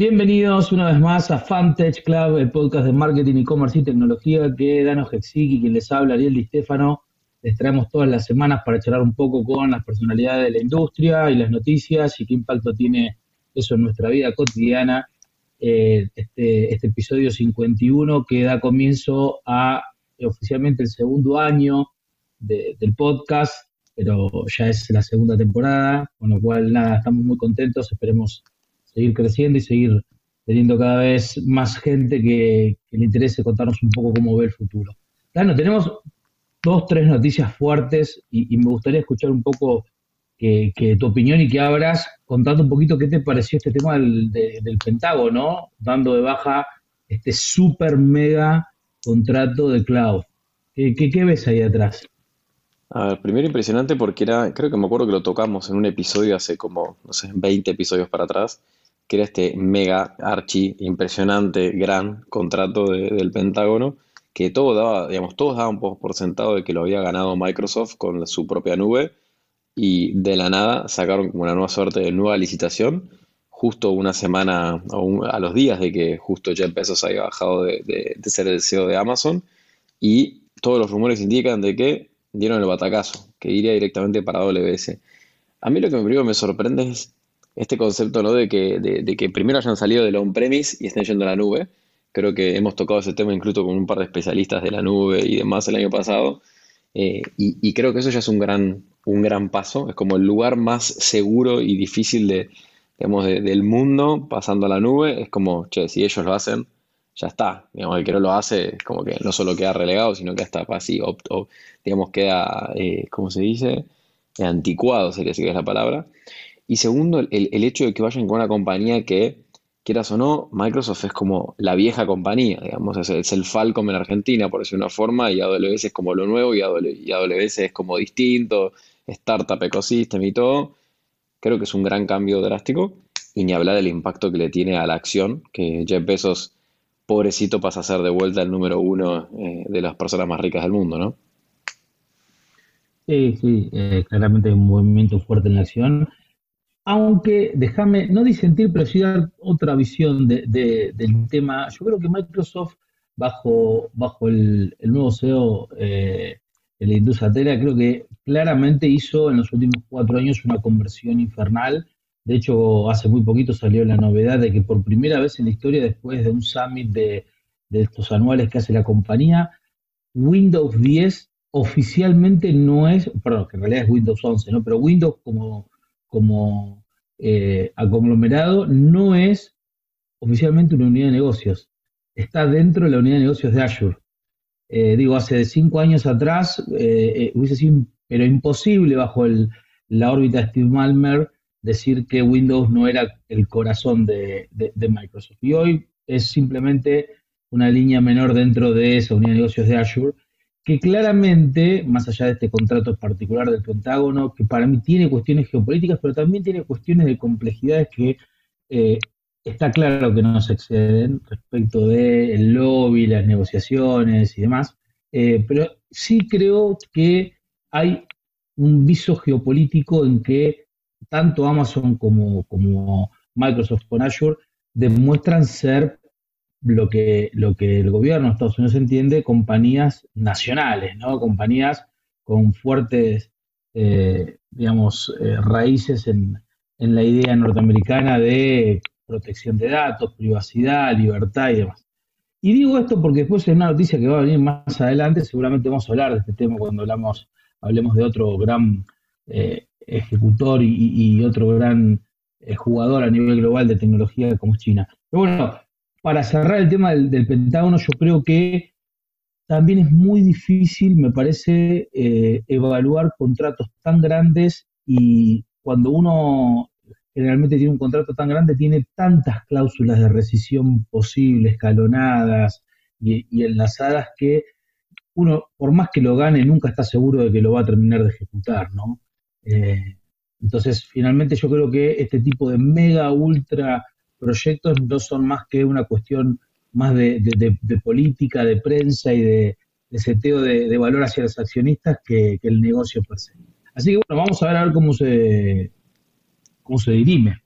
Bienvenidos una vez más a Fantech Club, el podcast de marketing, e-commerce y tecnología que Dano Hexic y quien les habla, Ariel Di Stefano, les traemos todas las semanas para charlar un poco con las personalidades de la industria y las noticias y qué impacto tiene eso en nuestra vida cotidiana. Este episodio 51 que da comienzo a oficialmente el segundo año del podcast, pero ya es la segunda temporada, con lo cual nada, estamos muy contentos, esperemos seguir creciendo y seguir teniendo cada vez más gente que le interese contarnos un poco cómo ve el futuro. Dano, tenemos 2-3 noticias fuertes y me gustaría escuchar un poco que tu opinión y que abras contando un poquito qué te pareció este tema del Pentágono, dando de baja este super mega contrato de cloud. ¿Qué ves ahí atrás? A ver, primero impresionante porque creo que me acuerdo que lo tocamos en un episodio hace como, no sé, 20 episodios para atrás, que era este mega, archi, impresionante, gran contrato del Pentágono, que todos daban por sentado de que lo había ganado Microsoft con su propia nube, y de la nada sacaron como una nueva suerte de nueva licitación, justo una semana a los días de que justo Jeff Bezos haya bajado de ser el CEO de Amazon, y todos los rumores indican de que dieron el batacazo, que iría directamente para AWS. A mí lo que primero me sorprende es este concepto, ¿no?, de que primero hayan salido del on-premise y estén yendo a la nube. Creo que hemos tocado ese tema incluso con un par de especialistas de la nube y demás el año pasado. Y creo que eso ya es un gran paso. Es como el lugar más seguro y difícil del mundo pasando a la nube. Es como, che, si ellos lo hacen, ya está. Digamos, el que no lo hace, como que no solo queda relegado, sino que hasta así, digamos, queda, ¿cómo se dice? Anticuado sería, si es la palabra. Y segundo, el hecho de que vayan con una compañía que, quieras o no, Microsoft es como la vieja compañía, digamos, es el Falcom en Argentina, por decir una forma, y AWS es como lo nuevo, y AWS es como distinto, startup ecosystem y todo. Creo que es un gran cambio drástico, y ni hablar del impacto que le tiene a la acción, que Jeff Bezos, pobrecito, pasa a ser de vuelta el número 1 de las personas más ricas del mundo, ¿no? Sí, claramente hay un movimiento fuerte en la acción, aunque déjame no disentir, pero sí dar otra visión del tema. Yo creo que Microsoft, bajo el nuevo CEO de la industria tela, creo que claramente hizo en los últimos 4 años una conversión infernal. De hecho, hace muy poquito salió la novedad de que por primera vez en la historia, después de un summit de estos anuales que hace la compañía, Windows 10 oficialmente no es, perdón, que en realidad es Windows 11, ¿no? Pero Windows como conglomerado no es oficialmente una unidad de negocios. Está dentro de la unidad de negocios de Azure. Hace 5 años atrás hubiese sido pero imposible bajo la órbita de Steve Ballmer decir que Windows no era el corazón de Microsoft. Y hoy es simplemente una línea menor dentro de esa unidad de negocios de Azure, que claramente, más allá de este contrato particular del Pentágono, que para mí tiene cuestiones geopolíticas, pero también tiene cuestiones de complejidades que está claro que no se exceden respecto del lobby, las negociaciones y demás, pero sí creo que hay un viso geopolítico en que tanto Amazon como Microsoft con Azure demuestran ser lo que el gobierno de Estados Unidos entiende compañías nacionales, ¿no? Compañías con fuertes, raíces en la idea norteamericana de protección de datos, privacidad, libertad y demás. Y digo esto porque después hay una noticia que va a venir más adelante, seguramente vamos a hablar de este tema cuando hablemos de otro gran ejecutor y otro gran jugador a nivel global de tecnología como China. Pero bueno, para cerrar el tema del Pentágono, yo creo que también es muy difícil, me parece, evaluar contratos tan grandes, y cuando uno generalmente tiene un contrato tan grande, tiene tantas cláusulas de rescisión posibles, escalonadas y enlazadas, que uno, por más que lo gane, nunca está seguro de que lo va a terminar de ejecutar, ¿no? Entonces, finalmente yo creo que este tipo de mega, ultra proyectos no son más que una cuestión más de política, de prensa y de seteo de valor hacia los accionistas que el negocio per se. Así que bueno, vamos a ver cómo se dirime.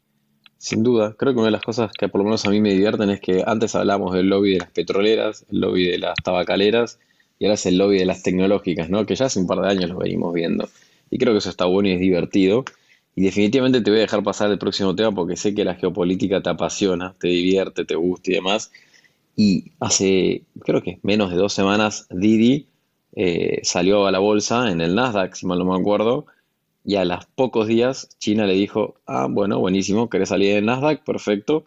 Sin duda, creo que una de las cosas que por lo menos a mí me divierten es que antes hablábamos del lobby de las petroleras, el lobby de las tabacaleras y ahora es el lobby de las tecnológicas, ¿no? Que ya hace un par de años los venimos viendo. Y creo que eso está bueno y es divertido. Y definitivamente te voy a dejar pasar el próximo tema porque sé que la geopolítica te apasiona, te divierte, te gusta y demás. Y hace, creo que menos de 2 semanas, Didi salió a la bolsa en el Nasdaq, si mal no me acuerdo. Y a los pocos días China le dijo, ah, bueno, buenísimo, querés salir del Nasdaq, perfecto,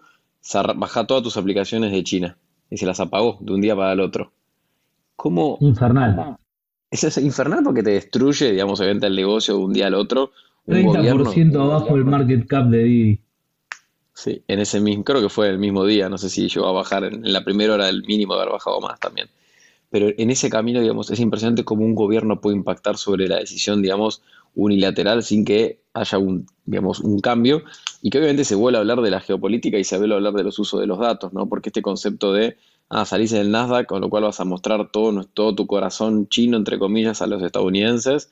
baja todas tus aplicaciones de China. Y se las apagó de un día para el otro. ¿Cómo? Infernal. Eso es infernal porque te destruye, digamos, el negocio de un día al otro. 30% abajo el market cap de Didi. Sí, en ese mismo, creo que fue el mismo día, no sé si llegó a bajar en la primera hora del mínimo de haber bajado más también. Pero en ese camino, digamos, es impresionante cómo un gobierno puede impactar sobre la decisión, digamos, unilateral sin que haya un cambio, y que obviamente se vuelve a hablar de la geopolítica y se vuelve a hablar de los usos de los datos, ¿no? Porque este concepto de, salís del Nasdaq, con lo cual vas a mostrar todo tu corazón chino, entre comillas, a los estadounidenses,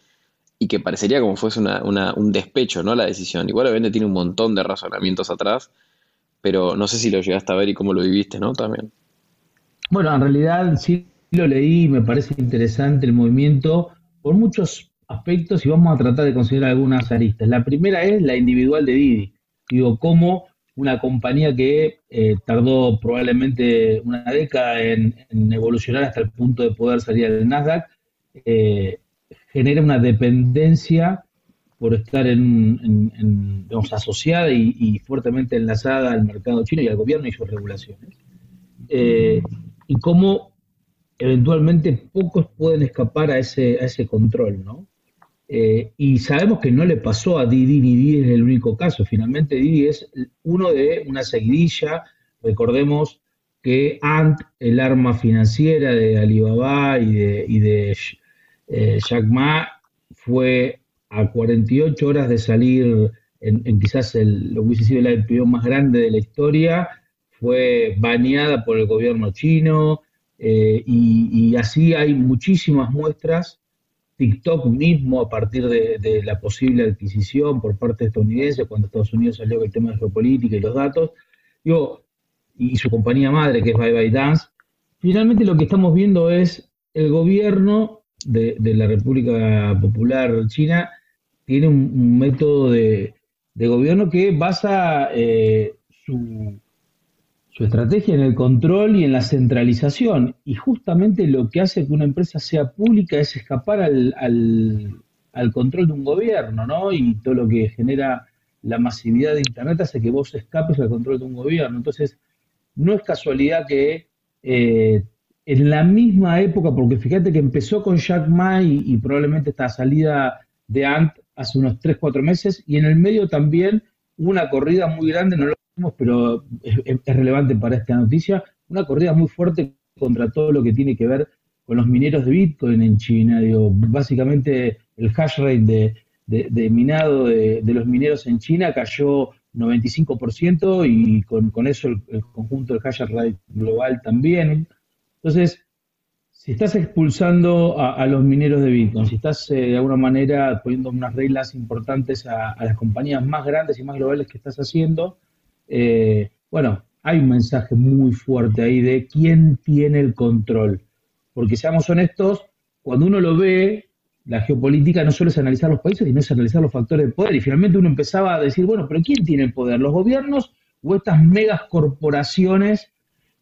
y que parecería como fuese un despecho, ¿no? La decisión. Igual obviamente tiene un montón de razonamientos atrás, pero no sé si lo llegaste a ver y cómo lo viviste, ¿no? También. Bueno, en realidad sí lo leí, me parece interesante el movimiento por muchos aspectos y vamos a tratar de considerar algunas aristas. La primera es la individual de Didi. Digo, como una compañía que tardó probablemente una década en evolucionar hasta el punto de poder salir del Nasdaq, genera una dependencia por estar digamos, asociada y fuertemente enlazada al mercado chino y al gobierno y sus regulaciones. Y cómo eventualmente pocos pueden escapar a ese control, ¿no? Y sabemos que no le pasó a Didi, ni Didi es el único caso. Finalmente Didi es uno de una seguidilla. Recordemos que Ant, el arma financiera de Alibaba y de Jack Ma, fue a 48 horas de salir en quizás lo que hubiese sido la IPO más grande de la historia, fue baneada por el gobierno chino, y así hay muchísimas muestras. TikTok mismo, a partir de la posible adquisición por parte estadounidense, cuando Estados Unidos salió con el tema de geopolítica y los datos, y su compañía madre, que es ByteDance, finalmente lo que estamos viendo es el gobierno de la República Popular China tiene un método de gobierno que basa su estrategia en el control y en la centralización, y justamente lo que hace que una empresa sea pública es escapar al control de un gobierno, ¿no? Y todo lo que genera la masividad de Internet hace que vos escapes al control de un gobierno. Entonces, no es casualidad que en la misma época, porque fíjate que empezó con Jack Ma y probablemente esta salida de Ant hace unos 3, 4 meses, y en el medio también hubo una corrida muy grande, no lo pero es relevante para esta noticia, una corrida muy fuerte contra todo lo que tiene que ver con los mineros de Bitcoin en China. Digo, básicamente el hash rate de minado de los mineros en China cayó 95% y con eso el conjunto del hash rate global también. Entonces, si estás expulsando a los mineros de Bitcoin, si estás de alguna manera poniendo unas reglas importantes a las compañías más grandes y más globales que estás haciendo, bueno, hay un mensaje muy fuerte ahí de quién tiene el control, porque seamos honestos, cuando uno lo ve, la geopolítica no solo es analizar los países, sino es analizar los factores de poder, y finalmente uno empezaba a decir, bueno, pero ¿quién tiene el poder? ¿Los gobiernos o estas megas corporaciones?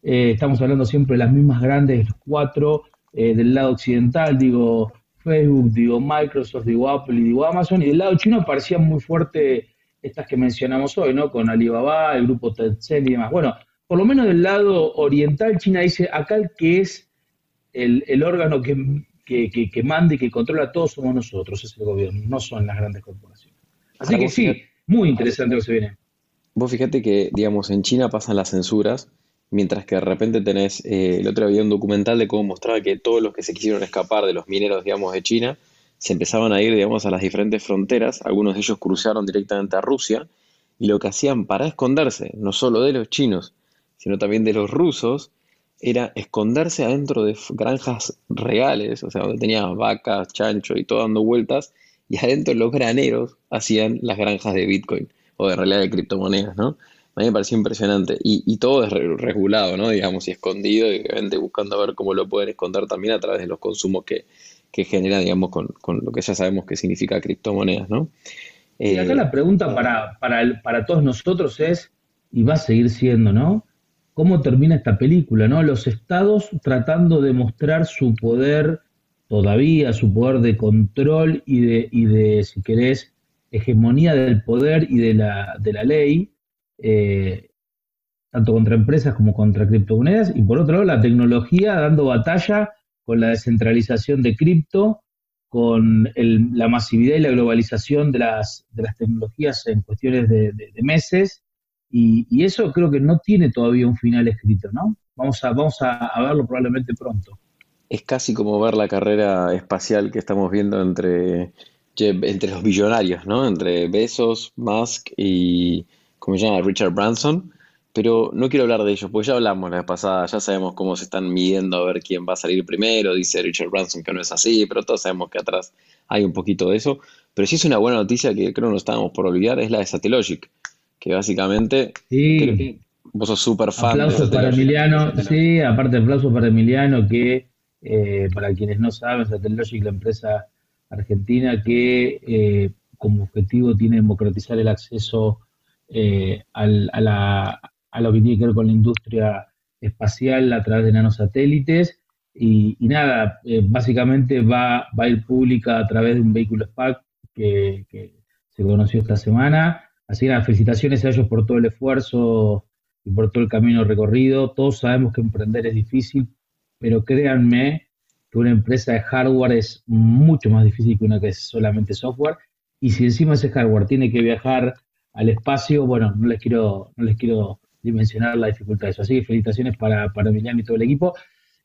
Estamos hablando siempre de las mismas grandes, los 4 del lado occidental, digo Facebook, digo Microsoft, digo Apple, digo Amazon, y del lado chino aparecían muy fuerte estas que mencionamos hoy, ¿no? Con Alibaba, el grupo Tencent y demás. Bueno, por lo menos del lado oriental, China dice, acá el que es el órgano que manda y que controla a todos somos nosotros, es el gobierno, no son las grandes corporaciones. Así que sí, muy interesante lo que se viene. Vos fíjate que, digamos, en China pasan las censuras, mientras que de repente tenés, el otro día había un documental de cómo mostraba que todos los que se quisieron escapar de los mineros, digamos, de China, se empezaban a ir, digamos, a las diferentes fronteras. Algunos de ellos cruzaron directamente a Rusia y lo que hacían para esconderse, no solo de los chinos, sino también de los rusos, era esconderse adentro de granjas reales, o sea, donde tenías vacas, chancho y todo dando vueltas, y adentro los graneros hacían las granjas de Bitcoin o de realidad de criptomonedas, ¿no? a mí me pareció impresionante. Y todo es regulado, ¿no? Digamos, y escondido, y obviamente buscando a ver cómo lo pueden esconder también a través de los consumos que genera, digamos, con lo que ya sabemos que significa criptomonedas, ¿no? Y acá la pregunta para todos nosotros es, y va a seguir siendo, ¿no? ¿Cómo termina esta película, no? Los estados tratando de mostrar su poder todavía, su poder de control y de si querés, hegemonía del poder y de la ley, tanto contra empresas como contra criptomonedas, y por otro lado la tecnología dando batalla con la descentralización de cripto, con la masividad y la globalización de las tecnologías en cuestiones de meses, y eso creo que no tiene todavía un final escrito, ¿no? Vamos a verlo probablemente pronto. Es casi como ver la carrera espacial que estamos viendo entre los billonarios, ¿no? Entre Bezos, Musk y, ¿cómo se llama? Richard Branson. Pero no quiero hablar de ellos, porque ya hablamos la vez pasada, ya sabemos cómo se están midiendo a ver quién va a salir primero. Dice Richard Branson que no es así, pero todos sabemos que atrás hay un poquito de eso. Pero sí es una buena noticia que creo que no estábamos por olvidar, es la de Satellogic, que básicamente... Sí, creo que vos sos súper fan. Aplausos para Emiliano, sí, aparte aplausos para Emiliano, que para quienes no saben, Satellogic, la empresa argentina que como objetivo tiene democratizar el acceso a lo que tiene que ver con la industria espacial a través de nanosatélites, y nada, básicamente va a ir pública a través de un vehículo SPAC que se conoció esta semana, así que nada, felicitaciones a ellos por todo el esfuerzo y por todo el camino recorrido. Todos sabemos que emprender es difícil, pero créanme que una empresa de hardware es mucho más difícil que una que es solamente software, y si encima ese hardware tiene que viajar al espacio, bueno, no les quiero dimensionar la dificultad de eso. Así que felicitaciones para Emiliano y todo el equipo.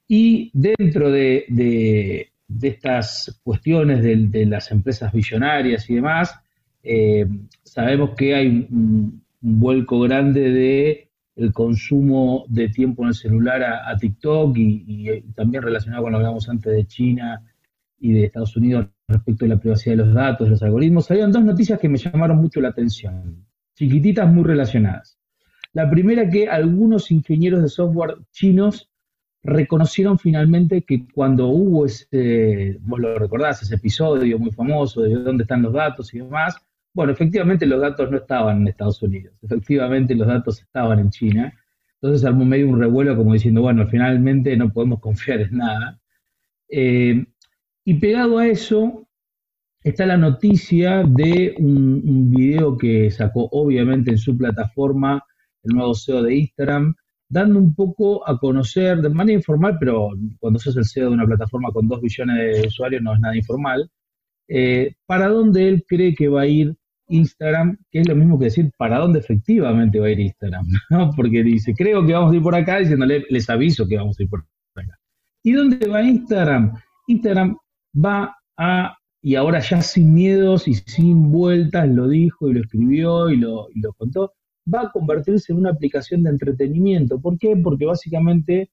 Y dentro de estas cuestiones de las empresas billonarias y demás, sabemos que hay un vuelco grande de el consumo de tiempo en el celular a TikTok y también relacionado con lo que hablamos antes de China y de Estados Unidos respecto a la privacidad de los datos, de los algoritmos. Salieron dos noticias que me llamaron mucho la atención, chiquititas, muy relacionadas. La primera, que algunos ingenieros de software chinos reconocieron finalmente que cuando hubo vos lo recordás, ese episodio muy famoso de dónde están los datos y demás, bueno, efectivamente los datos no estaban en Estados Unidos, efectivamente los datos estaban en China, entonces armó medio un revuelo como diciendo, bueno, finalmente no podemos confiar en nada. Y pegado a eso está la noticia de un video que sacó obviamente en su plataforma el nuevo CEO de Instagram, dando un poco a conocer de manera informal, pero cuando sos el CEO de una plataforma con 2 billones de usuarios no es nada informal, para dónde él cree que va a ir Instagram, que es lo mismo que decir para dónde efectivamente va a ir Instagram, ¿no? Porque dice, creo que vamos a ir por acá, diciéndole, les aviso que vamos a ir por acá. ¿Y dónde va Instagram? Instagram va a, y ahora ya sin miedos y sin vueltas, lo dijo y lo escribió y lo contó, va a convertirse en una aplicación de entretenimiento. ¿Por qué? Porque básicamente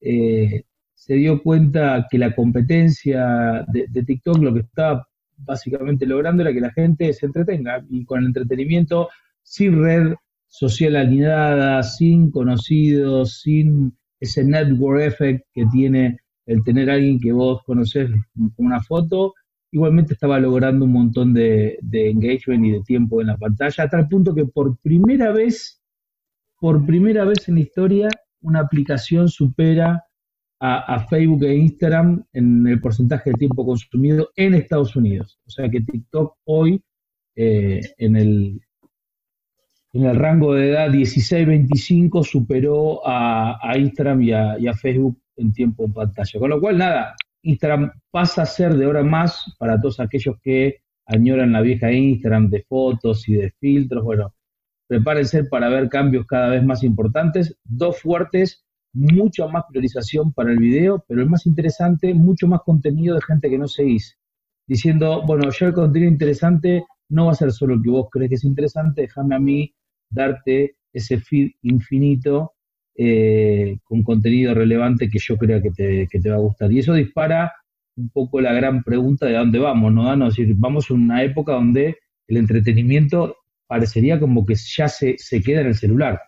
se dio cuenta que la competencia de TikTok lo que estaba básicamente logrando era que la gente se entretenga, y con el entretenimiento sin red social alineada, sin conocidos, sin ese network effect que tiene el tener a alguien que vos conocés con una foto, igualmente estaba logrando un montón de engagement y de tiempo en la pantalla, hasta el punto que por primera vez en la historia, una aplicación supera a Facebook e Instagram en el porcentaje de tiempo consumido en Estados Unidos. O sea que TikTok hoy, en el rango de edad 16-25, superó a Instagram y a Facebook en tiempo en pantalla. Con lo cual, nada, Instagram pasa a ser de ahora más, para todos aquellos que añoran la vieja Instagram de fotos y de filtros, bueno, prepárense para ver cambios cada vez más importantes, dos fuertes, mucha más priorización para el video, pero el más interesante, mucho más contenido de gente que no seguís, diciendo, bueno, yo el contenido interesante no va a ser solo el que vos crees que es interesante, déjame a mí darte ese feed infinito, con contenido relevante que yo crea que te va a gustar. Y eso dispara un poco la gran pregunta de a dónde vamos, ¿no? Vamos a una época donde el entretenimiento parecería como que ya se queda en el celular.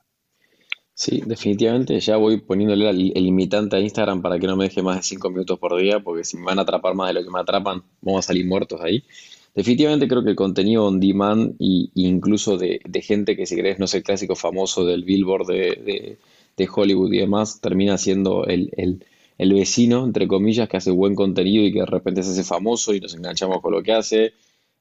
Sí, definitivamente ya voy poniéndole el limitante a Instagram para que no me deje más de 5 minutos por día, porque si me van a atrapar más de lo que me atrapan, vamos a salir muertos ahí. Definitivamente creo que el contenido on demand y incluso de gente que, si querés, no es el clásico famoso del Billboard de Hollywood y demás, termina siendo el vecino, entre comillas, que hace buen contenido y que de repente se hace famoso y nos enganchamos con lo que hace.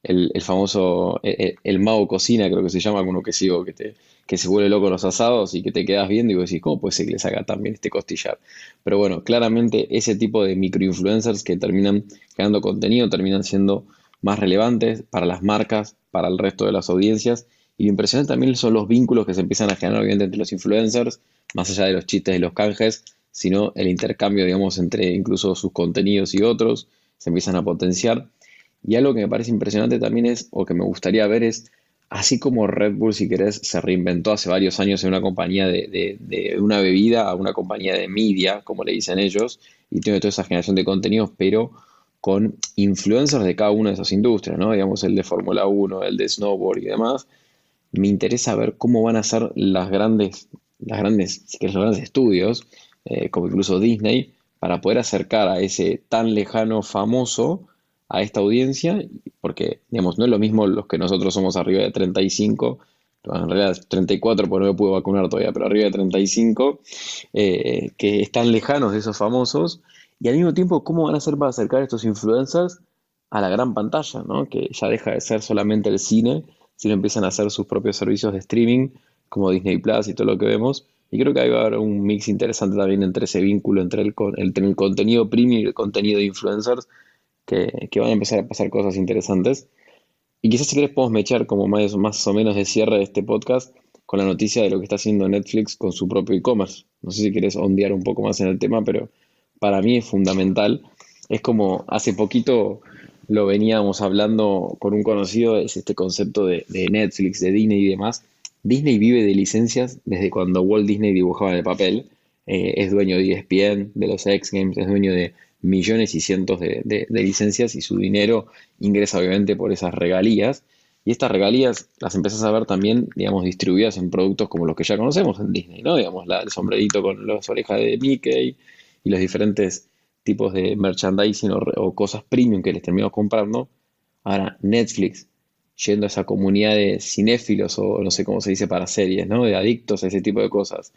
El famoso, el mago cocina, creo que se llama, alguno que sigo, que se vuelve loco en los asados y que te quedas viendo y decís, ¿cómo puede ser que le saca tan bien este costillar? Pero bueno, claramente ese tipo de microinfluencers que terminan creando contenido, terminan siendo más relevantes para las marcas, para el resto de las audiencias. Y lo impresionante también son los vínculos que se empiezan a generar, obviamente, entre los influencers, más allá de los chistes y los canjes, sino el intercambio, digamos, entre incluso sus contenidos y otros, se empiezan a potenciar. Y algo que me parece impresionante también es, o que me gustaría ver es, así como Red Bull, si querés, se reinventó hace varios años en una compañía de una bebida a una compañía de media, como le dicen ellos, y tiene toda esa generación de contenidos, pero con influencers de cada una de esas industrias, ¿no? Digamos, el de Fórmula 1, el de snowboard y demás. Me interesa ver cómo van a ser los grandes estudios, como incluso Disney, para poder acercar a ese tan lejano famoso a esta audiencia, porque, digamos, no es lo mismo los que nosotros somos arriba de 35, en realidad 34 porque no me pude vacunar todavía, pero arriba de 35, que están lejanos de esos famosos, y al mismo tiempo cómo van a hacer para acercar a estos influencers a la gran pantalla, ¿no? Que ya deja de ser solamente el cine, sino empiezan a hacer sus propios servicios de streaming, como Disney Plus y todo lo que vemos, y creo que ahí va a haber un mix interesante también entre ese vínculo, entre el contenido premium y el contenido de influencers, que van a empezar a pasar cosas interesantes. Y quizás, si querés, podemos mechar como más o menos de cierre de este podcast con la noticia de lo que está haciendo Netflix con su propio e-commerce. No sé si querés ondear un poco más en el tema, pero para mí es fundamental. Es como hace poquito lo veníamos hablando con un conocido, es este concepto de Netflix, de Disney y demás. Disney vive de licencias desde cuando Walt Disney dibujaba en el papel. Es dueño de ESPN, de los X Games, es dueño de millones y cientos de licencias, y su dinero ingresa obviamente por esas regalías, y estas regalías las empezás a ver también, digamos, distribuidas en productos como los que ya conocemos en Disney, ¿no? Digamos, el sombrerito con las orejas de Mickey y los diferentes tipos de merchandising o cosas premium que les terminamos comprando. Ahora Netflix, yendo a esa comunidad de cinéfilos, o no sé cómo se dice para series, ¿no? De adictos a ese tipo de cosas,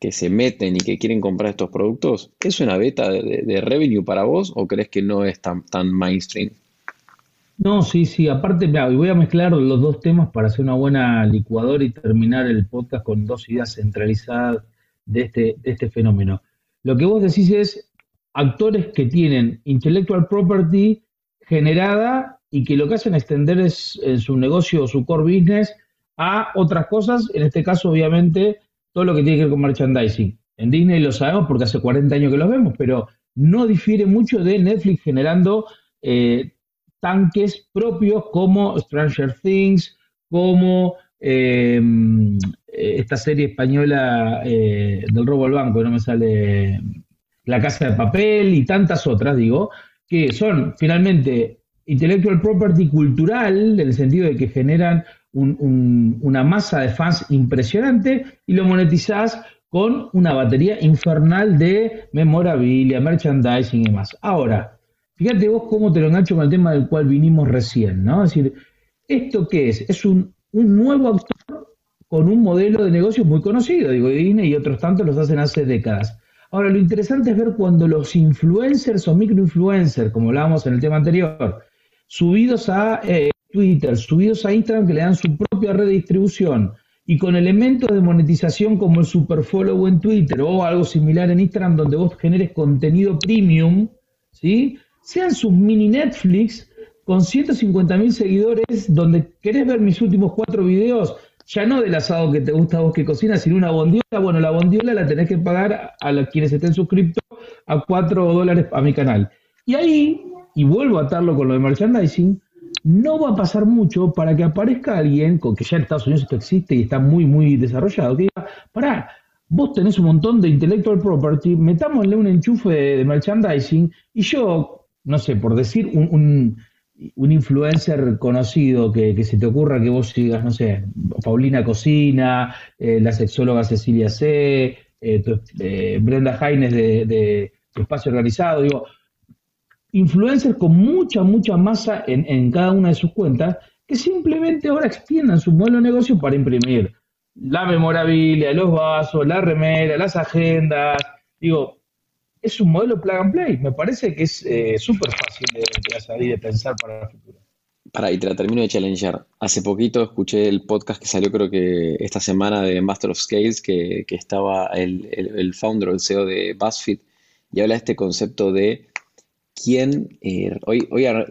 que se meten y que quieren comprar estos productos. ¿Es una beta de revenue para vos, o crees que no es tan mainstream? No, sí, aparte, voy a mezclar los dos temas para hacer una buena licuadora y terminar el podcast con dos ideas centralizadas de este fenómeno. Lo que vos decís es actores que tienen intellectual property generada y que lo que hacen es extender en su negocio o su core business a otras cosas, en este caso obviamente todo lo que tiene que ver con merchandising. En Disney lo sabemos porque hace 40 años que los vemos, pero no difiere mucho de Netflix generando tanques propios como Stranger Things, como esta serie española del robo al banco, no me sale, La Casa de Papel, y tantas otras, digo, que son finalmente intellectual property cultural, en el sentido de que generan una masa de fans impresionante y lo monetizás con una batería infernal de memorabilia, merchandising y demás. Ahora, fíjate vos cómo te lo engancho con el tema del cual vinimos recién, ¿no? Es decir, ¿esto qué es? Es un nuevo actor con un modelo de negocio muy conocido, digo, Disney y otros tantos los hacen hace décadas. Ahora, lo interesante es ver cuando los influencers o microinfluencers, como hablábamos en el tema anterior, subidos a Twitter, subidos a Instagram, que le dan su propia red de distribución, y con elementos de monetización como el superfollow en Twitter o algo similar en Instagram, donde vos generes contenido premium, ¿sí? Sean sus mini Netflix con 150.000 seguidores, donde querés ver mis últimos 4 videos, ya no del asado que te gusta a vos que cocinas, sino una bondiola. Bueno, la bondiola la tenés que pagar a quienes estén suscriptos a $4 a mi canal. Y ahí, y vuelvo a atarlo con lo de merchandising, no va a pasar mucho para que aparezca alguien, con que ya en Estados Unidos esto existe y está muy, muy desarrollado, que diga, pará, vos tenés un montón de intellectual property, metámosle un enchufe de merchandising, y yo, no sé, por decir, un un influencer conocido que se te ocurra que vos sigas, no sé, Paulina Cocina, la sexóloga Cecilia C, Brenda Jaines de Espacio Organizado, digo, influencers con mucha masa en cada una de sus cuentas, que simplemente ahora extiendan su modelo de negocio para imprimir la memorabilia, los vasos, la remera, las agendas. Digo, es un modelo plug and play. Me parece que es súper fácil de salir, de pensar para el futuro. Pará, y te la termino de challengear. Hace poquito escuché el podcast que salió, creo que esta semana, de Master of Scales, que estaba el founder, el CEO de BuzzFeed, y habla de este concepto de quién... hoy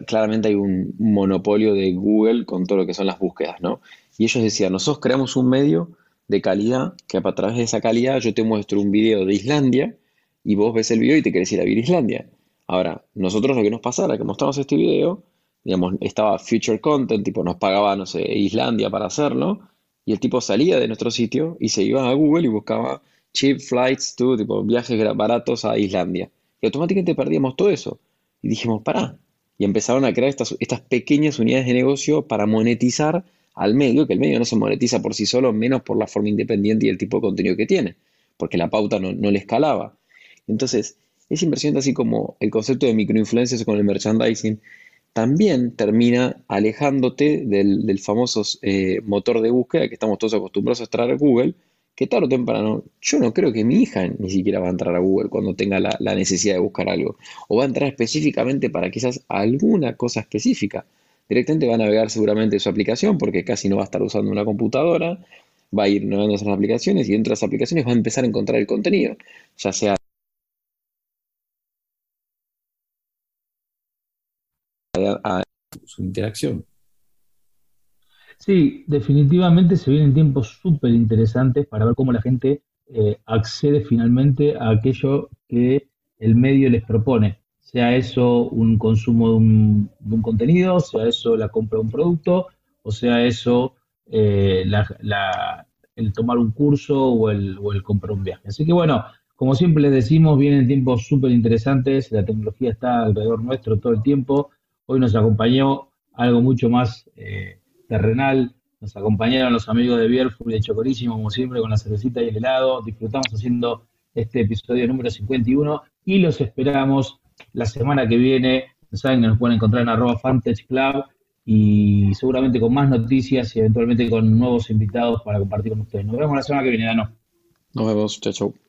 claramente hay un monopolio de Google con todo lo que son las búsquedas, ¿no? Y ellos decían, nosotros creamos un medio de calidad, que a través de esa calidad yo te muestro un video de Islandia y vos ves el video y te querés ir a ver Islandia. Ahora, nosotros lo que nos pasara, que mostramos este video, digamos, estaba Future Content, tipo nos pagaba, no sé, Islandia para hacerlo, y el tipo salía de nuestro sitio y se iba a Google y buscaba cheap flights to, tipo viajes baratos a Islandia. Y automáticamente perdíamos todo eso. Y dijimos, pará. Y empezaron a crear estas pequeñas unidades de negocio para monetizar al medio, que el medio no se monetiza por sí solo, menos por la forma independiente y el tipo de contenido que tiene, porque la pauta no le escalaba. Entonces, esa inversión, así como el concepto de microinfluencers con el merchandising, también termina alejándote del famoso motor de búsqueda que estamos todos acostumbrados a entrar a Google, que tarde o temprano, yo no creo que mi hija ni siquiera va a entrar a Google cuando tenga la necesidad de buscar algo, o va a entrar específicamente para quizás alguna cosa específica. Directamente va a navegar seguramente su aplicación, porque casi no va a estar usando una computadora, va a ir navegando esas aplicaciones, y dentro de las aplicaciones va a empezar a encontrar el contenido, ya sea a su interacción. Sí, definitivamente se vienen tiempos súper interesantes para ver cómo la gente accede finalmente a aquello que el medio les propone. Sea eso un consumo de un contenido, sea eso la compra de un producto, o sea eso el tomar un curso o el comprar un viaje. Así que bueno, como siempre les decimos, vienen tiempos súper interesantes, la tecnología está alrededor nuestro todo el tiempo. Hoy nos acompañó algo mucho más terrenal, nos acompañaron los amigos de Bierful y de Chocorísimo, como siempre, con la cervecita y el helado. Disfrutamos haciendo este episodio número 51 y los esperamos la semana que viene. Saben que nos pueden encontrar en @FantechClub y seguramente con más noticias y eventualmente con nuevos invitados para compartir con ustedes. Nos vemos la semana que viene, Dano. Nos vemos, chao.